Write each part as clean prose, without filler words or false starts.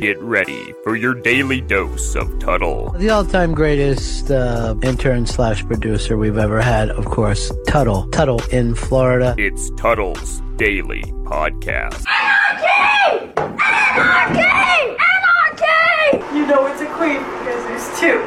Get ready for your daily dose of Tuttle. The all-time greatest intern/producer we've ever had, of course, Tuttle. Tuttle in Florida. It's Tuttle's Daily Podcast. Anarchy! Anarchy! Anarchy! You know it's a queen because there's two.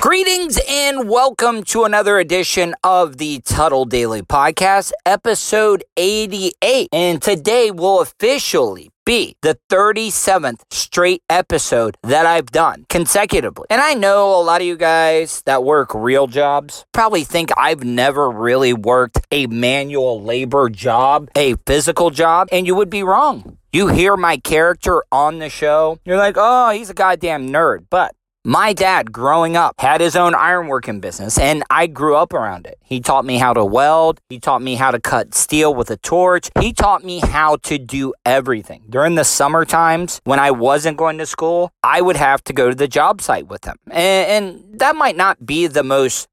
Greetings and welcome to another edition of the Tuttle Daily Podcast, episode 88. And today will officially be the 37th straight episode that I've done consecutively. And I know a lot of you guys that work real jobs probably think I've never really worked a manual labor job, a physical job, and you would be wrong. You hear my character on the show, you're like, oh, he's a goddamn nerd, but my dad, growing up, had his own ironworking business, and I grew up around it. He taught me how to weld. He taught me how to cut steel with a torch. He taught me how to do everything. During the summer times, when I wasn't going to school, I would have to go to the job site with him. And that might not be the most,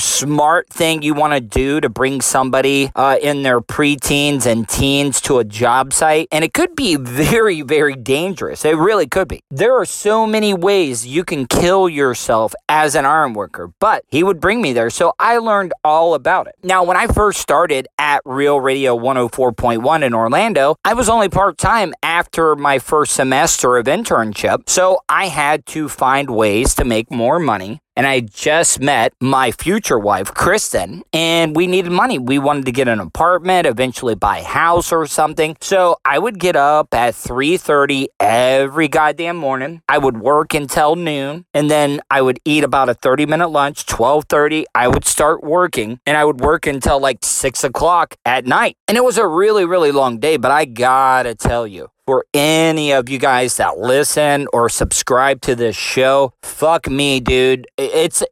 smart thing you want to do to bring somebody in their preteens and teens to a job site. And it could be very, very dangerous. It really could be. There are so many ways you can kill yourself as an iron worker, but he would bring me there, so I learned all about it. Now, when I first started at Real Radio 104.1 in Orlando, I was only part-time after my first semester of internship, so I had to find ways to make more money. And I just met my future wife, Kristen, and we needed money. We wanted to get an apartment, eventually buy a house or something. So I would get up at 3:30 every goddamn morning. I would work until noon, and then I would eat about a 30-minute lunch. 12:30, I would start working, and I would work until like 6 o'clock at night. And it was a really, really long day, but I gotta tell you, for any of you guys that listen or subscribe to this show, fuck me, dude.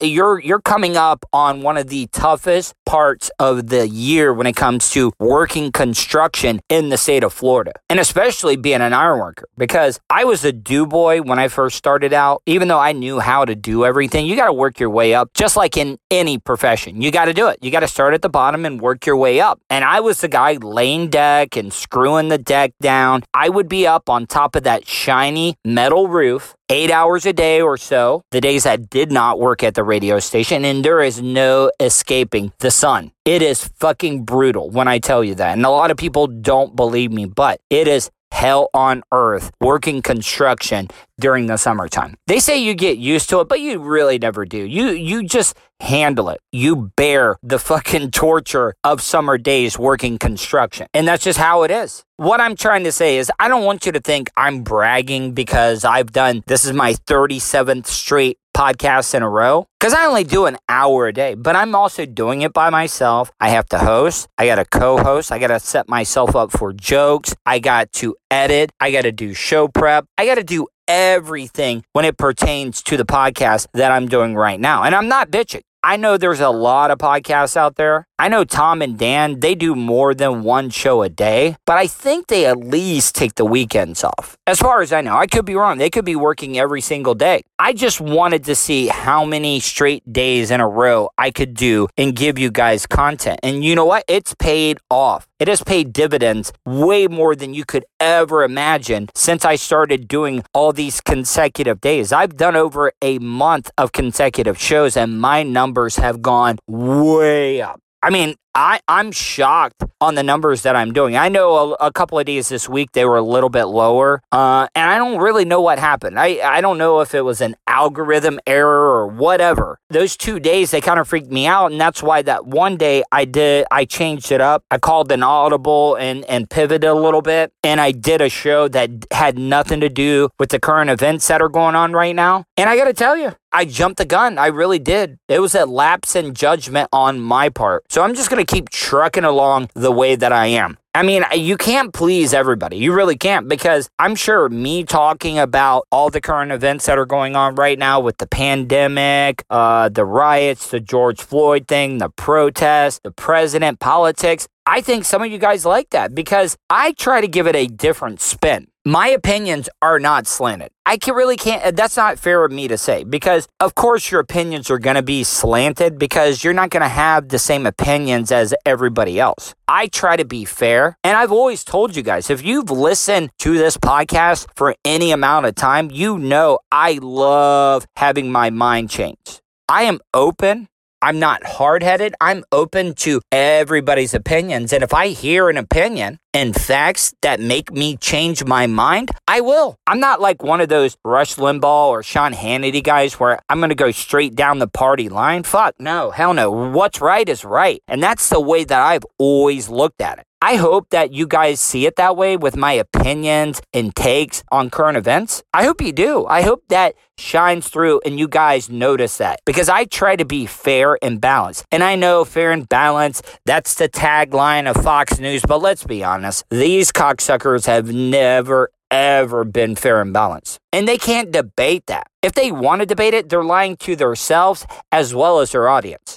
You're coming up on one of the toughest parts of the year when it comes to working construction in the state of Florida, and especially being an iron worker, because I was a do boy when I first started out. Even though I knew how to do everything, you got to work your way up, just like in any profession. You got to do it. You got to start at the bottom and work your way up. And I was the guy laying deck and screwing the deck down. I would be up on top of that shiny metal roof 8 hours a day or so, the days I did not work at the radio station, and there is no escaping the sun. It is fucking brutal when I tell you that, and a lot of people don't believe me, but it is hell on earth working construction during the summertime. They say you get used to it, but you really never do. You just handle it. You bear the fucking torture of summer days working construction. And that's just how it is. What I'm trying to say is I don't want you to think I'm bragging because this is my 37th straight podcasts in a row, because I only do an hour a day, but I'm also doing it by myself. I have to host. I got to co-host. I got to set myself up for jokes. I got to edit. I got to do show prep. I got to do everything when it pertains to the podcast that I'm doing right now. And I'm not bitching. I know there's a lot of podcasts out there. I know Tom and Dan, they do more than one show a day, but I think they at least take the weekends off. As far as I know, I could be wrong. They could be working every single day. I just wanted to see how many straight days in a row I could do and give you guys content. And you know what? It's paid off. It has paid dividends way more than you could ever imagine since I started doing all these consecutive days. I've done over a month of consecutive shows, and my numbers have gone way up. I mean, I'm shocked on the numbers that I'm doing. I know a couple of days this week, they were a little bit lower, and I don't really know what happened. I don't know if it was an algorithm error or whatever. Those 2 days, they kind of freaked me out, and that's why that one day I changed it up. I called an audible and pivoted a little bit, and I did a show that had nothing to do with the current events that are going on right now. And I got to tell you, I jumped the gun. I really did. It was a lapse in judgment on my part. So I'm just going to keep trucking along the way that I am. I mean, you can't please everybody. You really can't, because I'm sure me talking about all the current events that are going on right now with the pandemic, the riots, the George Floyd thing, the protests, the president, politics, I think some of you guys like that because I try to give it a different spin. My opinions are not slanted. I really can't, that's not fair of me to say because of course your opinions are going to be slanted because you're not going to have the same opinions as everybody else. I try to be fair, and I've always told you guys, if you've listened to this podcast for any amount of time, you know I love having my mind changed. I am open. I'm not hard-headed. I'm open to everybody's opinions. And if I hear an opinion and facts that make me change my mind, I will. I'm not like one of those Rush Limbaugh or Sean Hannity guys where I'm going to go straight down the party line. Fuck no. Hell no. What's right is right. And that's the way that I've always looked at it. I hope that you guys see it that way with my opinions and takes on current events. I hope you do. I hope that shines through and you guys notice that because I try to be fair and balanced. And I know fair and balanced, that's the tagline of Fox News. But let's be honest, these cocksuckers have never, ever been fair and balanced. And they can't debate that. If they want to debate it, they're lying to themselves as well as their audience.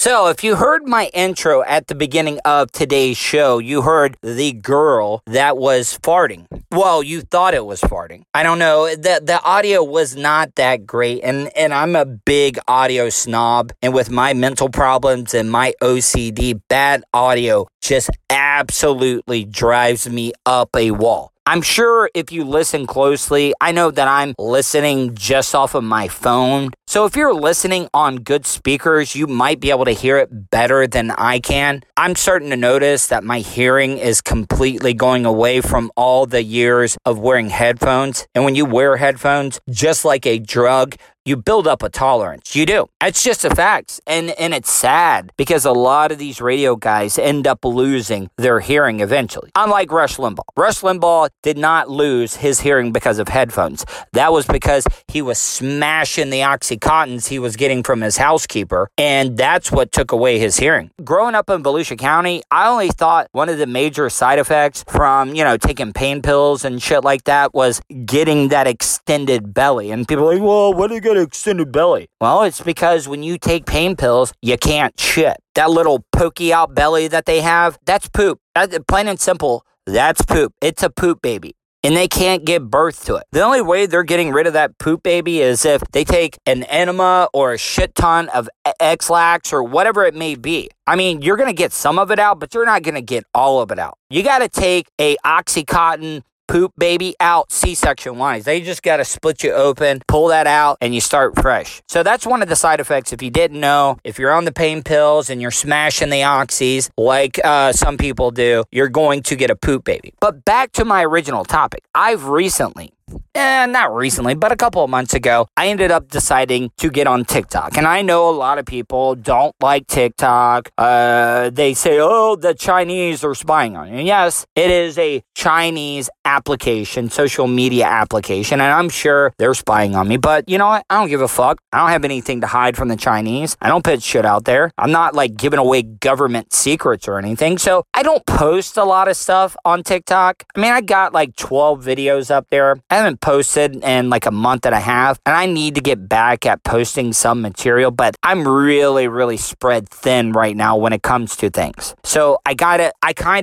So if you heard my intro at the beginning of today's show, you heard the girl that was farting. Well, you thought it was farting. I don't know. The audio was not that great. And I'm a big audio snob. And with my mental problems and my OCD, bad audio just absolutely drives me up a wall. I'm sure if you listen closely, I know that I'm listening just off of my phone. So if you're listening on good speakers, you might be able to hear it better than I can. I'm starting to notice that my hearing is completely going away from all the years of wearing headphones. And when you wear headphones, just like a drug, you build up a tolerance. You do. It's just a fact. And it's sad because a lot of these radio guys end up losing their hearing eventually. Unlike Rush Limbaugh. Rush Limbaugh did not lose his hearing because of headphones. That was because he was smashing the Oxycontins he was getting from his housekeeper. And that's what took away his hearing. Growing up in Volusia County, I only thought one of the major side effects from, taking pain pills and shit like that was getting that extended belly. And people are like, well, what are you going to extended belly? Well, it's because when you take pain pills, you can't shit. That little pokey out belly that they have, that's poop. Plain and simple, that's poop. It's a poop baby. And they can't give birth to it. The only way they're getting rid of that poop baby is if they take an enema or a shit ton of X-Lax or whatever it may be. I mean, you're going to get some of it out, but you're not going to get all of it out. You got to take a Oxycontin poop baby out C-section wise. They just got to split you open, pull that out, and you start fresh. So that's one of the side effects. If you didn't know, if you're on the pain pills and you're smashing the oxys like some people do, you're going to get a poop baby. But back to my original topic. I've recently, not recently, but a couple of months ago, I ended up deciding to get on TikTok. And I know a lot of people don't like TikTok. They say, oh, the Chinese are spying on you. And yes, it is a Chinese application, social media application. And I'm sure they're spying on me. But you know what? I don't give a fuck. I don't have anything to hide from the Chinese. I don't put shit out there. I'm not like giving away government secrets or anything. So I don't post a lot of stuff on TikTok. I mean, I got like 12 videos up there. I haven't posted in like a month and a half, and I need to get back at posting some material, but I'm really, really spread thin right now when it comes to things. So I kind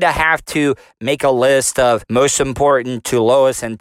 of have to make a list of most important to lowest, and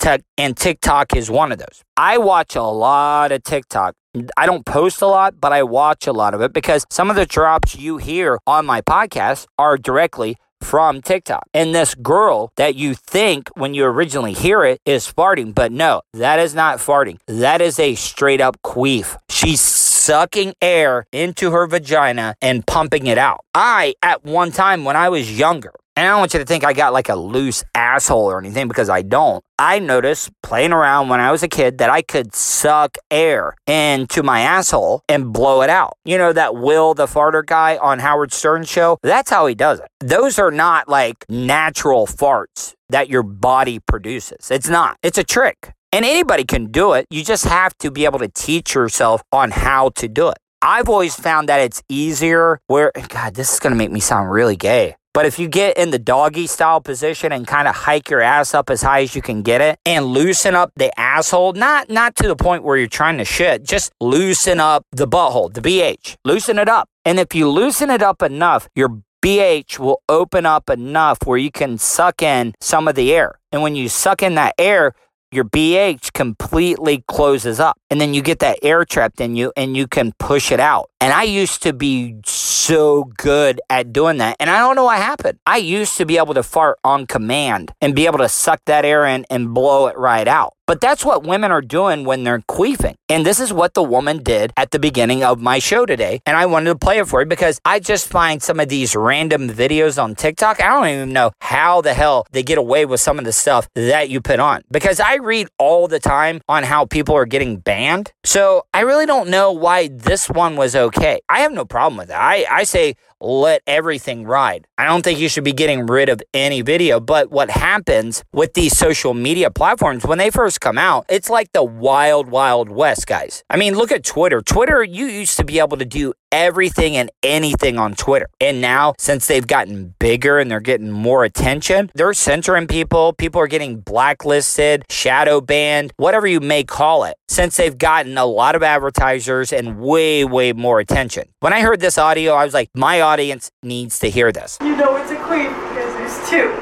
TikTok is one of those. I watch a lot of TikTok. I don't post a lot, but I watch a lot of it because some of the drops you hear on my podcast are directly from TikTok. And this girl that you think when you originally hear it is farting, but no, that is not farting. That is a straight up queef. She's sucking air into her vagina and pumping it out. I, at one time when I was younger, and I don't want you to think I got like a loose asshole or anything because I don't. I noticed playing around when I was a kid that I could suck air into my asshole and blow it out. You know that Will the Farter guy on Howard Stern's show? That's how he does it. Those are not like natural farts that your body produces. It's not. It's a trick. And anybody can do it. You just have to be able to teach yourself on how to do it. I've always found that it's easier where, God, this is going to make me sound really gay. But if you get in the doggy style position and kind of hike your ass up as high as you can get it and loosen up the asshole, not to the point where you're trying to shit, just loosen up the butthole, the BH, loosen it up. And if you loosen it up enough, your BH will open up enough where you can suck in some of the air. And when you suck in that air, your BH completely closes up, and then you get that air trapped in you and you can push it out. And I used to be so good at doing that, and I don't know what happened. I used to be able to fart on command and be able to suck that air in and blow it right out. But that's what women are doing when they're queefing. And this is what the woman did at the beginning of my show today. And I wanted to play it for you because I just find some of these random videos on TikTok. I don't even know how the hell they get away with some of the stuff that you put on. Because I read all the time on how people are getting banned. So I really don't know why this one was okay. I have no problem with that. I say let everything ride. I don't think you should be getting rid of any video. But what happens with these social media platforms, when they first come out, it's like the wild, wild west, guys. I mean, look at Twitter. Twitter, you used to be able to do everything and anything on Twitter. And now, since they've gotten bigger and they're getting more attention, they're censoring people. People are getting blacklisted, shadow banned, whatever you may call it, since they've gotten a lot of advertisers and way, way more attention. When I heard this audio, I was like, my audience needs to hear this. You know it's a queen because there's two.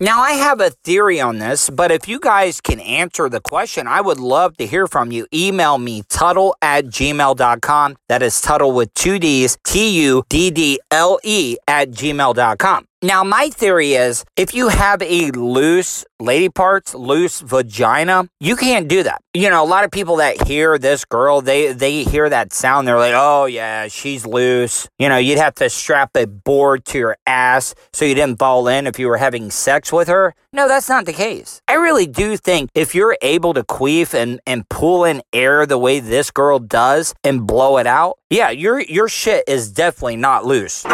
Now, I have a theory on this, but if you guys can answer the question, I would love to hear from you. Email me, Tuttle@gmail.com. That is Tuttle with two D's, tuddle@gmail.com. Now, my theory is if you have a loose lady parts, loose vagina, you can't do that. You know, a lot of people that hear this girl, they hear that sound. They're like, oh, yeah, she's loose. You know, you'd have to strap a board to your ass so you didn't fall in if you were having sex with her. No, that's not the case. I really do think if you're able to queef and pull in air the way this girl does and blow it out, yeah, your shit is definitely not loose.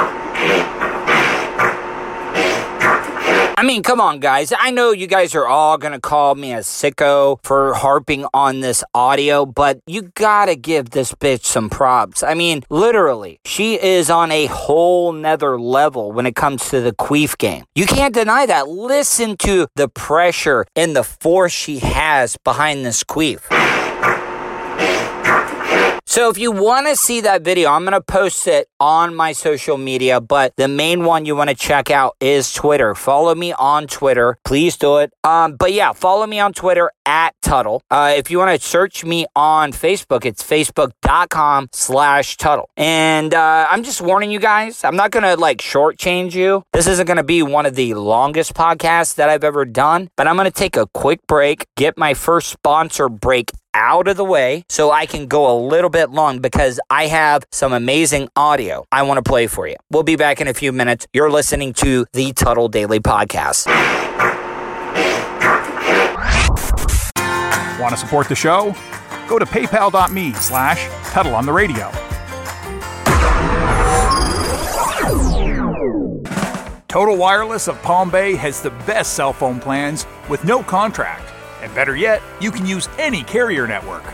I mean, come on, guys. I know you guys are all going to call me a sicko for harping on this audio, but you got to give this bitch some props. I mean, literally, she is on a whole nother level when it comes to the queef game. You can't deny that. Listen to the pressure and the force she has behind this queef. So if you want to see that video, I'm going to post it on my social media, but the main one you want to check out is Twitter. Follow me on Twitter. Please do it. But yeah, follow me on Twitter at Tuttle. If you want to search me on Facebook, it's facebook.com/Tuttle. And I'm just warning you guys, I'm not going to like shortchange you. This isn't going to be one of the longest podcasts that I've ever done, but I'm going to take a quick break, get my first sponsor break out of the way so I can go a little bit long because I have some amazing audio I want to play for you. We'll be back in a few minutes. You're listening to the Tuttle Daily Podcast. Want to support the show? Go to paypal.me/Tuttle on the radio. Total Wireless of Palm Bay has the best cell phone plans with no contract. And better yet, you can use any carrier network.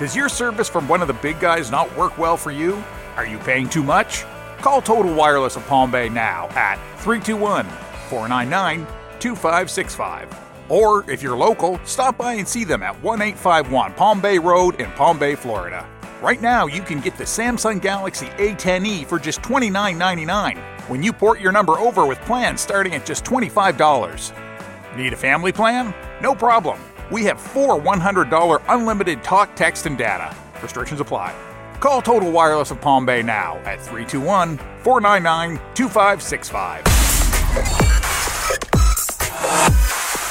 Does your service from one of the big guys not work well for you? Are you paying too much? Call Total Wireless of Palm Bay now at 321-499-2565. Or if you're local, stop by and see them at 1851 Palm Bay Road in Palm Bay, Florida. Right now, you can get the Samsung Galaxy A10e for just $29.99 when you port your number over with plans starting at just $25. Need a family plan? No problem. We have four $100 unlimited talk, text, and data. Restrictions apply. Call Total Wireless of Palm Bay now at 321-499-2565.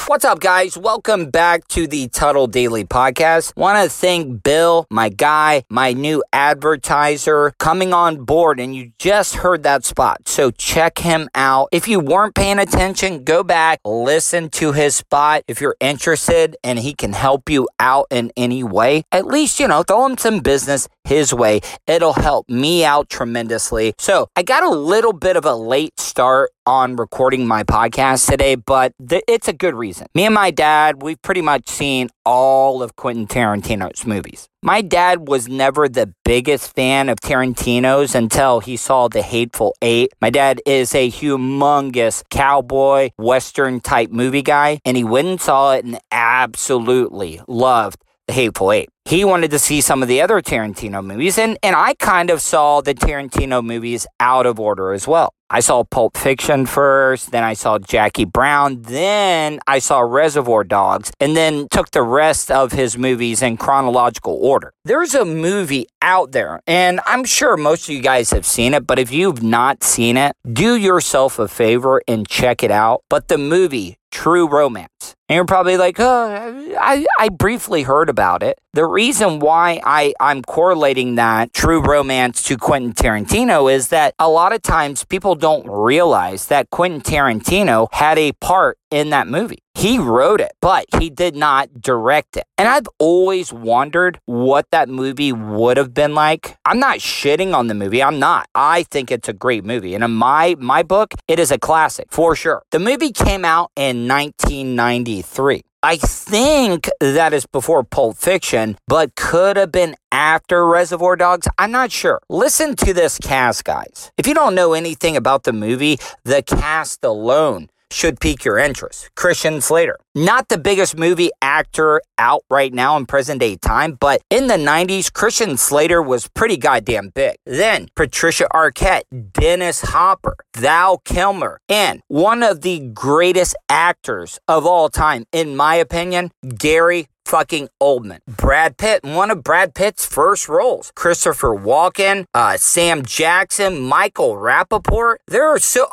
What's up, guys? Welcome back to the Tuttle Daily Podcast. Want to thank Bill, my guy, my new advertiser, coming on board, and you just heard that spot, so check him out. If you weren't paying attention, go back, listen to his spot if you're interested, and he can help you out in any way. At least, you know, throw him some business his way. It'll help me out tremendously. So I got a little bit of a late start on recording my podcast today, but it's a good reason. Me and my dad, we've pretty much seen all of Quentin Tarantino's movies. My dad was never the biggest fan of Tarantino's until he saw The Hateful Eight. My dad is a humongous cowboy, western-type movie guy, and he went and saw it and absolutely loved The Hateful Eight. he wanted to see some of the other Tarantino movies, and I kind of saw the Tarantino movies out of order as well. I saw Pulp Fiction first, then I saw Jackie Brown, then I saw Reservoir Dogs, and then took the rest of his movies in chronological order. There's a movie out there, and I'm sure most of you guys have seen it, but if you've not seen it, do yourself a favor and check it out. But the movie, True Romance. And you're probably like, oh, I briefly heard about it. The reason why I'm correlating that True Romance to Quentin Tarantino is that a lot of times people don't realize that Quentin Tarantino had a part in that movie. He wrote it, but he did not direct it. And I've always wondered what that movie would have been like. I'm not shitting on the movie. I'm not. I think it's a great movie. And in my book, it is a classic for sure. The movie came out in 1993. I think that is before Pulp Fiction, but could have been after Reservoir Dogs. I'm not sure. Listen to this cast, guys. If you don't know anything about the movie, the cast alone should pique your interest. Christian Slater. Not the biggest movie actor out right now in present day time, but in the 90s, Christian Slater was pretty goddamn big. Then Patricia Arquette, Dennis Hopper, Val Kilmer, and one of the greatest actors of all time, in my opinion, Gary fucking Oldman. Brad Pitt, one of Brad Pitt's first roles. Christopher Walken, Sam Jackson, Michael Rappaport. There are James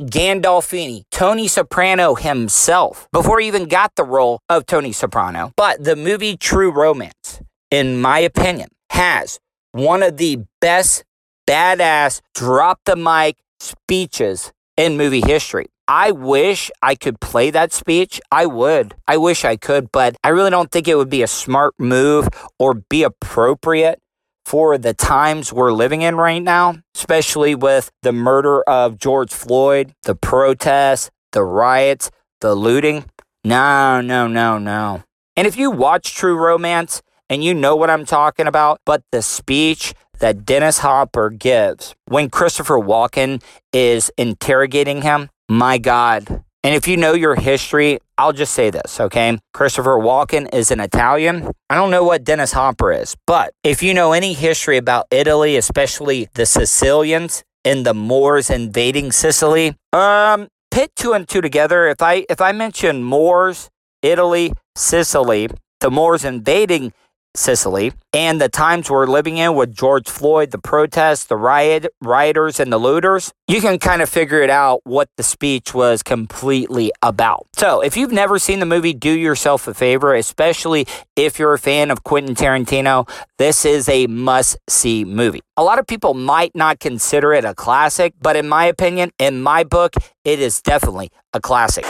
Gandolfini, Tony Soprano himself, before he even got the role of Tony Soprano. But the movie True Romance, in my opinion, has one of the best badass drop the mic speeches in movie history. I wish I could play that speech. I would. I wish I could, but I really don't think it would be a smart move or be appropriate for the times we're living in right now, especially with the murder of George Floyd, the protests, the riots, the looting. No. And if you watch True Romance and you know what I'm talking about, but the speech that Dennis Hopper gives when Christopher Walken is interrogating him, my God. And if you know your history, I'll just say this, okay? Christopher Walken is an Italian. I don't know what Dennis Hopper is, but if you know any history about Italy, especially the Sicilians and the Moors invading Sicily, pit two and two together. If I mention Moors, Italy, Sicily, the Moors invading Sicily, and the times we're living in with George Floyd, the protests, the rioters, and the looters, you can kind of figure it out what the speech was completely about. So if you've never seen the movie, do yourself a favor, especially if you're a fan of Quentin Tarantino. This is a must-see movie. A lot of people might not consider it a classic, but in my opinion, in my book, it is definitely a classic.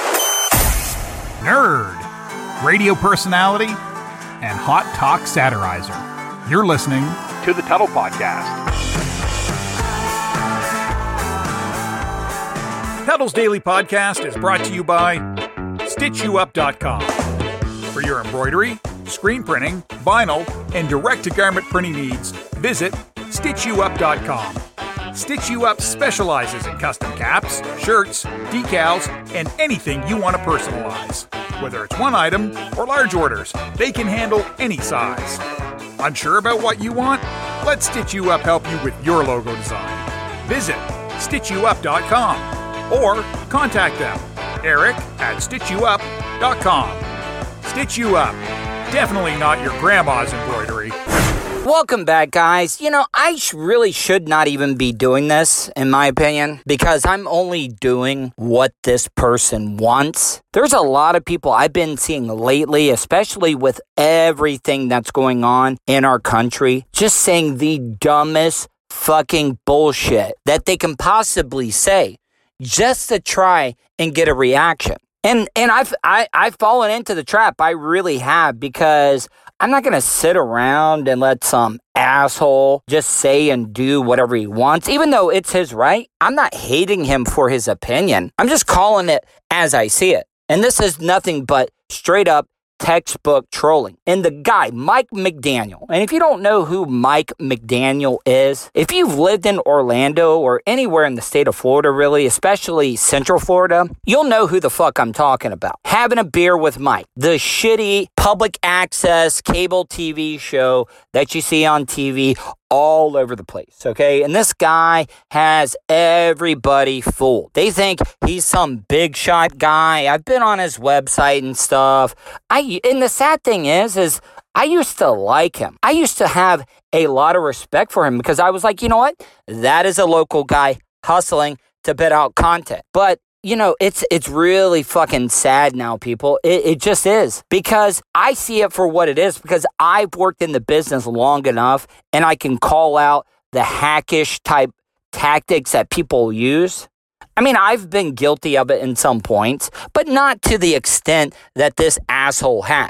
Nerd. Radio personality and hot talk satirizer. You're listening to The Tuttle Podcast. Tuttle's Daily Podcast is brought to you by StitchYouUp.com. For your embroidery, screen printing, vinyl, and direct-to-garment printing needs, visit StitchYouUp.com. Stitch You Up specializes in custom caps, shirts, decals, and anything you want to personalize. Whether it's one item or large orders, they can handle any size. Unsure about what you want? Let Stitch You Up help you with your logo design. Visit StitchYouUp.com or contact them, Eric@StitchYouUp.com. Stitch You Up, definitely not your grandma's embroidery. Welcome back, guys. You know, I really should not even be doing this, in my opinion, because I'm only doing what this person wants. There's a lot of people I've been seeing lately, especially with everything that's going on in our country, just saying the dumbest fucking bullshit that they can possibly say just to try and get a reaction. And I've fallen into the trap. I really have, because I'm not going to sit around and let some asshole just say and do whatever he wants, even though it's his right. I'm not hating him for his opinion. I'm just calling it as I see it. And this is nothing but straight up textbook trolling. And the guy, Mike McDaniel, and if you don't know who Mike McDaniel is, if you've lived in Orlando or anywhere in the state of Florida, really, especially Central Florida, you'll know who the fuck I'm talking about. Having a beer with Mike, the shitty public access cable TV show that you see on TV all over the place, okay? And this guy has everybody fooled. They think he's some big shot guy. I've been on his website and stuff. And the sad thing is I used to like him. I used to have a lot of respect for him because I was like, you know what? That is a local guy hustling to put out content. But you know, it's really fucking sad now, people. It just is, because I see it for what it is, because I've worked in the business long enough and I can call out the hackish type tactics that people use. I mean, I've been guilty of it in some points, but not to the extent that this asshole has.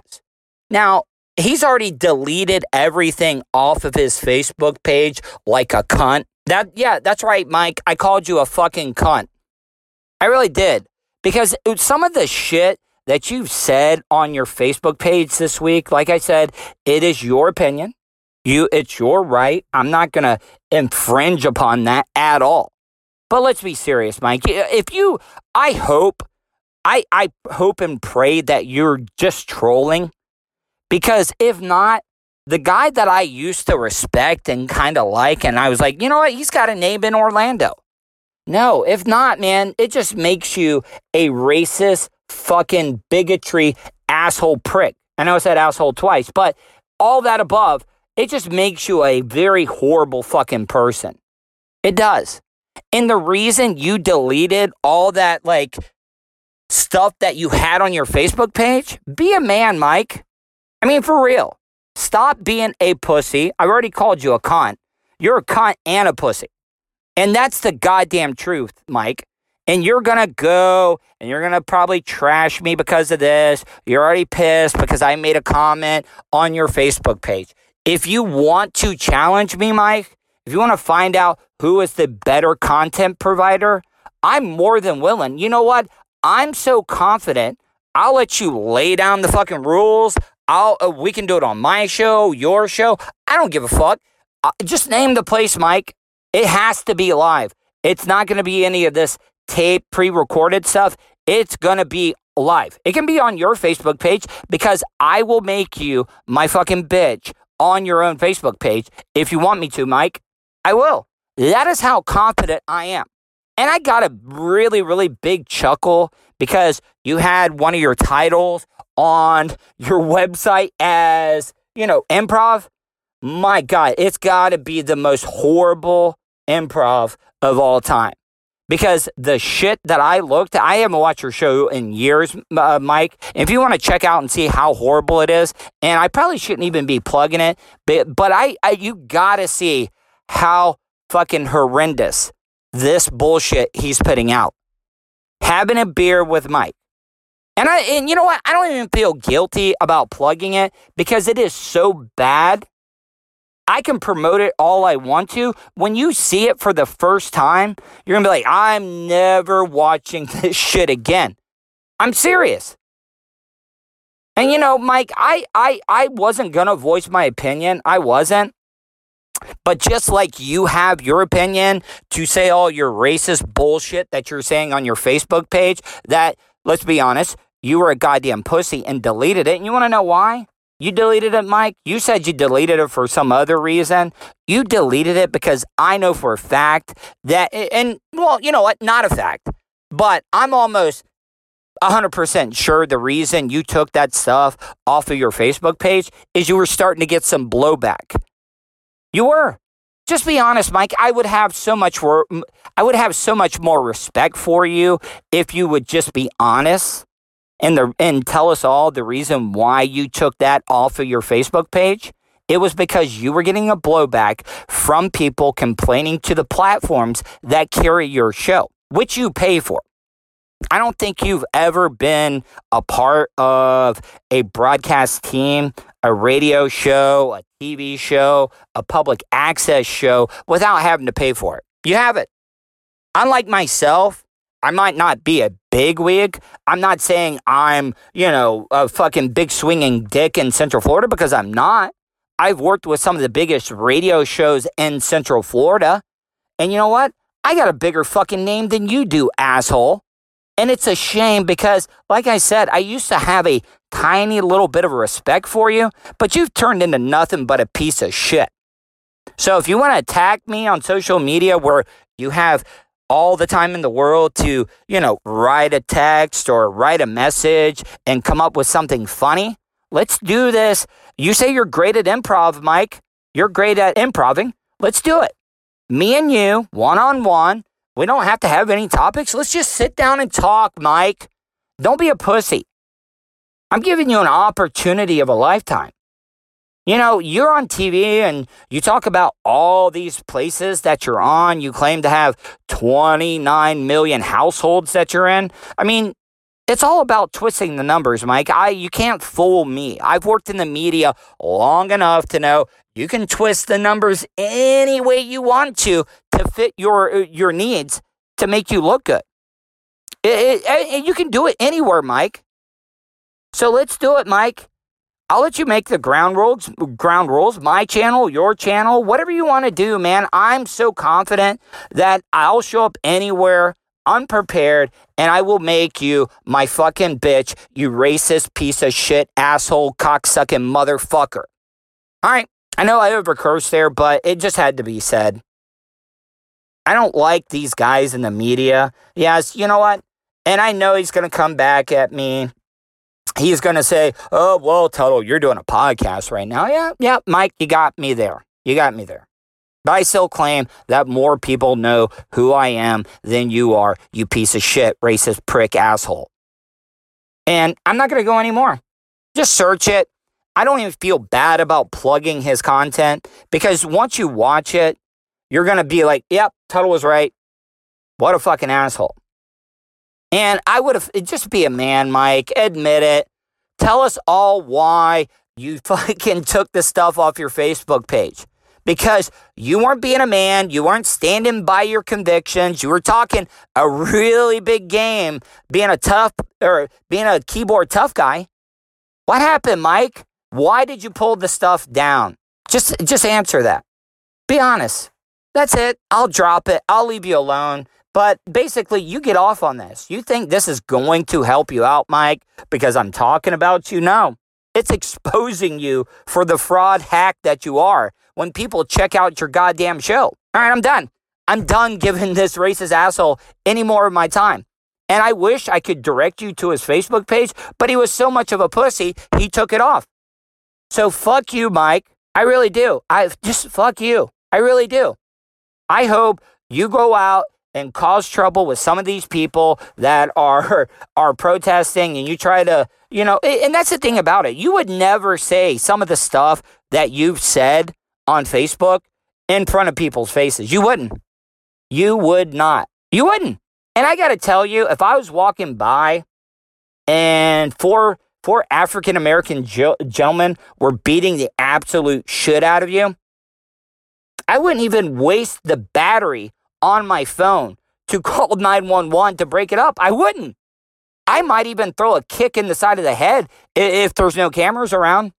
Now, he's already deleted everything off of his Facebook page like a cunt. That's right, Mike. I called you a fucking cunt. I really did, because some of the shit that you've said on your Facebook page this week, like I said, it is your opinion. It's your right. I'm not going to infringe upon that at all. But let's be serious, Mike. I hope and pray that you're just trolling, because if not, the guy that I used to respect and kind of like, and I was like, you know what? He's got a name in Orlando. No, if not, man, it just makes you a racist, fucking bigotry, asshole prick. I know I said asshole twice, but all that above, it just makes you a very horrible fucking person. It does. And the reason you deleted all that, like, stuff that you had on your Facebook page, be a man, Mike. I mean, for real. Stop being a pussy. I already called you a cunt. You're a cunt and a pussy. And that's the goddamn truth, Mike. And you're going to go and you're going to probably trash me because of this. You're already pissed because I made a comment on your Facebook page. If you want to challenge me, Mike, if you want to find out who is the better content provider, I'm more than willing. You know what? I'm so confident. I'll let you lay down the fucking rules. We can do it on my show, your show. I don't give a fuck. Just name the place, Mike. It has to be live. It's not going to be any of this tape, pre-recorded stuff. It's going to be live. It can be on your Facebook page, because I will make you my fucking bitch on your own Facebook page if you want me to, Mike. I will. That is how confident I am. And I got a really, really big chuckle because you had one of your titles on your website as, you know, improv. My God, it's got to be the most horrible improv of all time, because the shit that I haven't watched your show in years, Mike. If you want to check out and see how horrible it is, and I probably shouldn't even be plugging it, but you gotta see how fucking horrendous this bullshit he's putting out. Having a beer with Mike. And you know what? I don't even feel guilty about plugging it, because it is so bad. I can promote it all I want to. When you see it for the first time, you're going to be like, I'm never watching this shit again. I'm serious. And, you know, Mike, I wasn't going to voice my opinion. I wasn't. But just like you have your opinion to say all your racist bullshit that you're saying on your Facebook page, that, let's be honest, you were a goddamn pussy and deleted it. And you want to know why? You deleted it, Mike. You said you deleted it for some other reason. You deleted it because I know for a fact that, and well, you know what? Not a fact, but I'm almost 100% sure the reason you took that stuff off of your Facebook page is you were starting to get some blowback. You were. Just be honest, Mike. I would have so much more respect for you if you would just be honest. And tell us all the reason why you took that off of your Facebook page. It was because you were getting a blowback from people complaining to the platforms that carry your show, which you pay for. I don't think you've ever been a part of a broadcast team, a radio show, a TV show, a public access show without having to pay for it. You haven't. Unlike myself, I might not be a bigwig. I'm not saying I'm, a fucking big swinging dick in Central Florida, because I'm not. I've worked with some of the biggest radio shows in Central Florida. And you know what? I got a bigger fucking name than you do, asshole. And it's a shame because, like I said, I used to have a tiny little bit of respect for you, but you've turned into nothing but a piece of shit. So if you want to attack me on social media where you have all the time in the world to, write a text or write a message and come up with something funny, let's do this. You say you're great at improv, Mike. You're great at improving. Let's do it. Me and you, one-on-one. We don't have to have any topics. Let's just sit down and talk, Mike. Don't be a pussy. I'm giving you an opportunity of a lifetime. You're on TV and you talk about all these places that you're on. You claim to have 29 million households that you're in. I mean, it's all about twisting the numbers, Mike. You can't fool me. I've worked in the media long enough to know you can twist the numbers any way you want to fit your needs, to make you look good. You can do it anywhere, Mike. So let's do it, Mike. I'll let you make the ground rules, my channel, your channel, whatever you want to do, man. I'm so confident that I'll show up anywhere unprepared and I will make you my fucking bitch, you racist piece of shit, asshole, cocksucking motherfucker. All right. I know I overcursed there, but it just had to be said. I don't like these guys in the media. Yes, you know what? And I know he's going to come back at me. He's going to say, oh, well, Tuttle, you're doing a podcast right now. Yeah, Mike, you got me there. But I still claim that more people know who I am than you are, you piece of shit, racist prick asshole. And I'm not going to go anymore. Just search it. I don't even feel bad about plugging his content, because once you watch it, you're going to be like, yep, Tuttle was right. What a fucking asshole. And I would have, just be a man, Mike, admit it. Tell us all why you fucking took the stuff off your Facebook page. Because you weren't being a man, you weren't standing by your convictions, you were talking a really big game, being a keyboard tough guy. What happened, Mike? Why did you pull the stuff down? Just answer that. Be honest. That's it. I'll drop it. I'll leave you alone. But basically, you get off on this. You think this is going to help you out, Mike, because I'm talking about you? No. It's exposing you for the fraud hack that you are when people check out your goddamn show. All right, I'm done. I'm done giving this racist asshole any more of my time. And I wish I could direct you to his Facebook page, but he was so much of a pussy, he took it off. So fuck you, Mike. I really do. Fuck you. I really do. I hope you go out and cause trouble with some of these people that are protesting, and you try to, and that's the thing about it. You would never say some of the stuff that you've said on Facebook in front of people's faces. You wouldn't. You would not. You wouldn't. And I got to tell you, if I was walking by and four African-American gentlemen were beating the absolute shit out of you, I wouldn't even waste the battery on my phone to call 911 to break it up. I wouldn't. I might even throw a kick in the side of the head if there's no cameras around.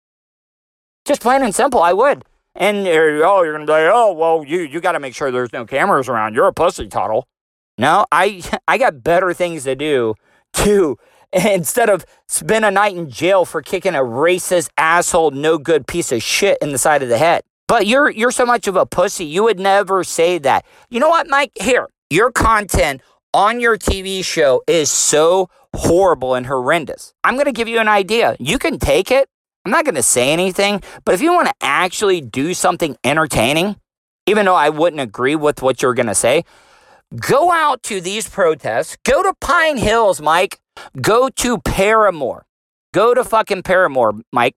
Just plain and simple, I would. And you're going to be like, oh, well, you got to make sure there's no cameras around. You're a pussy, Tuttle. No, I got better things to do, too. Instead of spend a night in jail for kicking a racist asshole, no good piece of shit in the side of the head. But you're so much of a pussy, you would never say that. You know what, Mike? Here, your content on your TV show is so horrible and horrendous. I'm going to give you an idea. You can take it. I'm not going to say anything. But if you want to actually do something entertaining, even though I wouldn't agree with what you're going to say, go out to these protests. Go to Pine Hills, Mike. Go to Paramore. Go to fucking Paramore, Mike.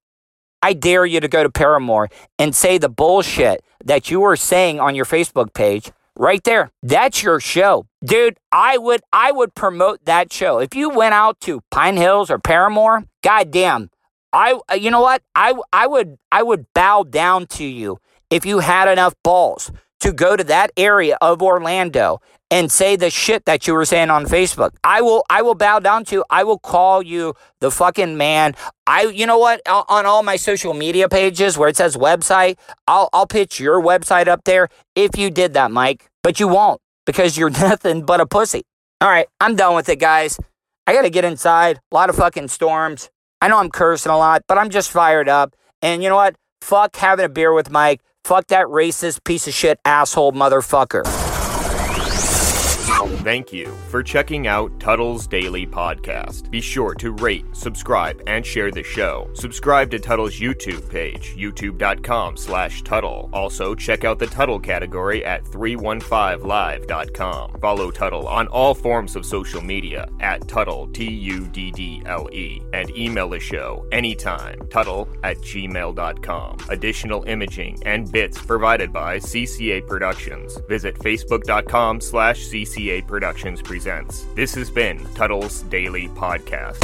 I dare you to go to Paramore and say the bullshit that you were saying on your Facebook page right there. That's your show. Dude, I would promote that show. If you went out to Pine Hills or Paramore, goddamn, you know what? I would bow down to you if you had enough balls to go to that area of Orlando and say the shit that you were saying on Facebook. I will bow down to you. I will call you the fucking man. You know what? On all my social media pages where it says website, I'll pitch your website up there if you did that, Mike. But you won't, because you're nothing but a pussy. All right, I'm done with it, guys. I got to get inside. A lot of fucking storms. I know I'm cursing a lot, but I'm just fired up. And you know what? Fuck having a beer with Mike. Fuck that racist piece of shit asshole motherfucker. Thank you for checking out Tuttle's Daily Podcast. Be sure to rate, subscribe, and share the show. Subscribe to Tuttle's YouTube page, youtube.com/Tuttle. Also, check out the Tuttle category at 315live.com. Follow Tuttle on all forms of social media at Tuttle, Tuddle, and email the show anytime, tuttle@gmail.com. Additional imaging and bits provided by CCA Productions. Visit facebook.com/CCA Productions presents. This has been Tuttle's Daily Podcast.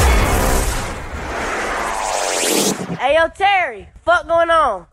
Hey, yo, Terry, fuck going on?